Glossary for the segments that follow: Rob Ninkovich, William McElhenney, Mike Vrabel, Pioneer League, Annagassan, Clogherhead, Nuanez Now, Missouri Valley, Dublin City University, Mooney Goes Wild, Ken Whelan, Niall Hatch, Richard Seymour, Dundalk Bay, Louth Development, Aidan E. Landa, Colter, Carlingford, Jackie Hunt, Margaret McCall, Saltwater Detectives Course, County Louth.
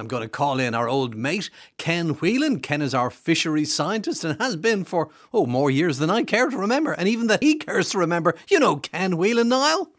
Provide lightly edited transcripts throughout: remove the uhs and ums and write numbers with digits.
I'm going to call in our old mate, Ken Whelan. Ken is our fisheries scientist and has been for, more years than I care to remember, and even that he cares to remember. You know Ken Whelan, Niall.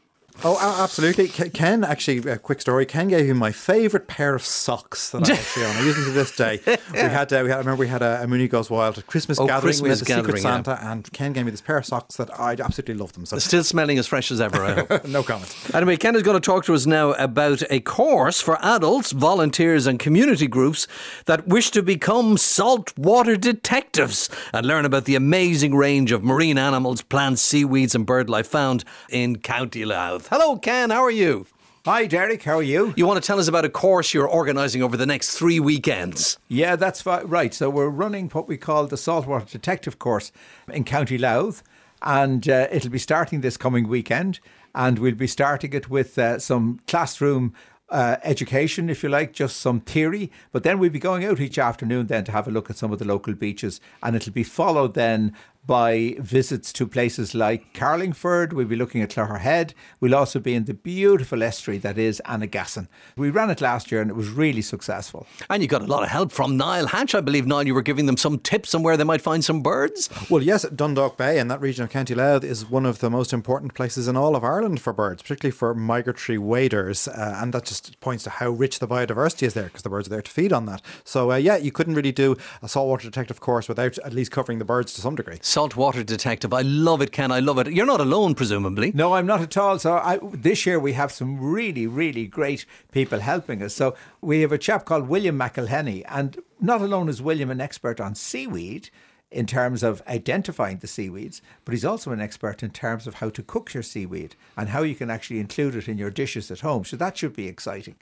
Oh, absolutely. Ken, actually, a quick story. Ken gave me my favourite pair of socks that I actually own. I use them to this day. We had, I remember we had a Mooney Goes Wild at Christmas gathering. We had the Secret Santa, and Ken gave me this pair of socks that I absolutely loved them. So. Still smelling as fresh as ever, I hope. No comment. Anyway, Ken is going to talk to us now about a course for adults, volunteers and community groups that wish to become saltwater detectives and learn about the amazing range of marine animals, plants, seaweeds and bird life found in County Louth. Hello, Ken. How are you? Hi, Derek. How are you? You want to tell us about a course you're organising over the next 3 weekends? Yeah, that's right. So we're running what we call the Saltwater Detective Course in County Louth, and it'll be starting this coming weekend, and we'll be starting it with some classroom education, if you like, just some theory. But then we'll be going out each afternoon then to have a look at some of the local beaches, and it'll be followed then by visits to places like Carlingford. We'll be looking at Clogherhead. We'll also be in the beautiful estuary that is Annagassan. We ran it last year and it was really successful. And you got a lot of help from Niall Hatch. I believe, Niall, you were giving them some tips on where they might find some birds. Well, yes, Dundalk Bay and that region of County Louth is one of the most important places in all of Ireland for birds, particularly for migratory waders. And that just points to how rich the biodiversity is there, because the birds are there to feed on that. So, yeah, you couldn't really do a saltwater detective course without at least covering the birds to some degree. Saltwater detective. I love it, Ken. I love it. You're not alone, presumably. No, I'm not at all. So this year we have some really, really great people helping us. So we have a chap called William McElhenney, and not alone is William an expert on seaweed in terms of identifying the seaweeds, but he's also an expert in terms of how to cook your seaweed and how you can actually include it in your dishes at home. So that should be exciting.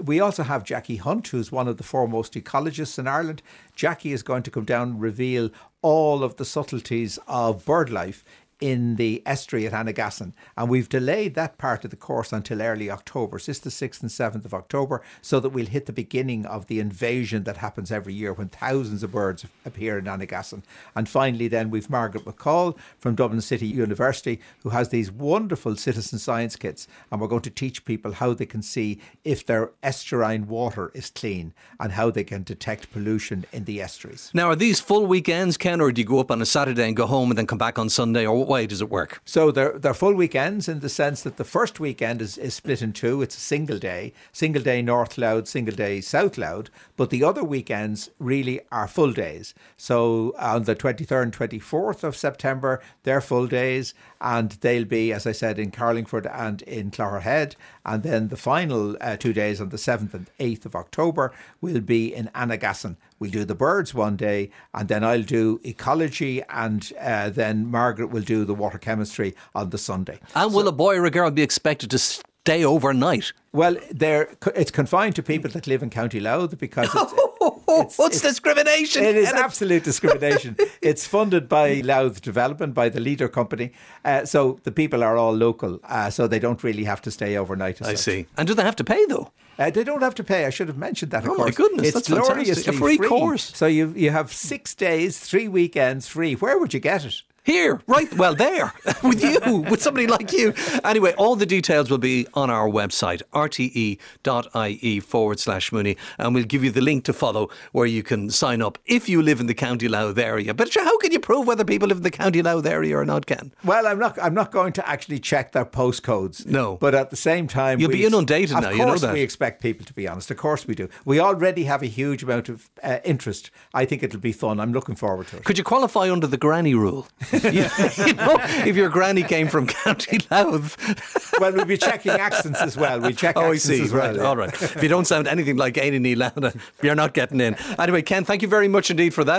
We also have Jackie Hunt, who's one of the foremost ecologists in Ireland. Jackie is going to come down and reveal all of the subtleties of bird life in the estuary at Annagassan, and we've delayed that part of the course until early October. So it's the 6th and 7th of October, so that we'll hit the beginning of the invasion that happens every year when thousands of birds appear in Annagassan. And finally then we've Margaret McCall from Dublin City University, who has these wonderful citizen science kits, and we're going to teach people how they can see if their estuarine water is clean and how they can detect pollution in the estuaries. Now, are these full weekends, Ken, or do you go up on a Saturday and go home and then come back on Sunday, or what way does it work? So they're full weekends in the sense that the first weekend is split in two. It's a single day North Louth, single day South Louth. But the other weekends really are full days. So on the 23rd and 24th of September, they're full days. And they'll be, as I said, in Carlingford and in Clogherhead. And then the final 2 days on the 7th and 8th of October will be in Annagassan. We'll do the birds one day, and then I'll do ecology, and then Margaret will do the water chemistry on the Sunday. And will a boy or a girl be expected to stay overnight? Well, it's confined to people that live in County Louth, because What's discrimination? It is absolute discrimination. It's funded by Louth Development, by the leader company. So the people are all local, so they don't really have to stay overnight. I see. And do they have to pay, though? They don't have to pay. I should have mentioned that, of course. Oh, my goodness. It's gloriously a free course. So you have 6 days, 3 weekends free. Where would you get it? Here, right, well, there, with you, with somebody like you. Anyway, all the details will be on our website, rte.ie/Mooney, and we'll give you the link to follow where you can sign up if you live in the County Louth area. But how can you prove whether people live in the County Louth area or not, Ken? Well, I'm not going to actually check their postcodes. No. But at the same time... You'll be inundated now, you know that. Of course we expect people to be honest. Of course we do. We already have a huge amount of interest. I think it'll be fun. I'm looking forward to it. Could you qualify under the granny rule? You know, if your granny came from County Louth. Well, we'll be checking accents as well. We check accents as well. Right, yeah. All right. If you don't sound anything like Aidan E. Landa, you're not getting in. Anyway, Ken, thank you very much indeed for that.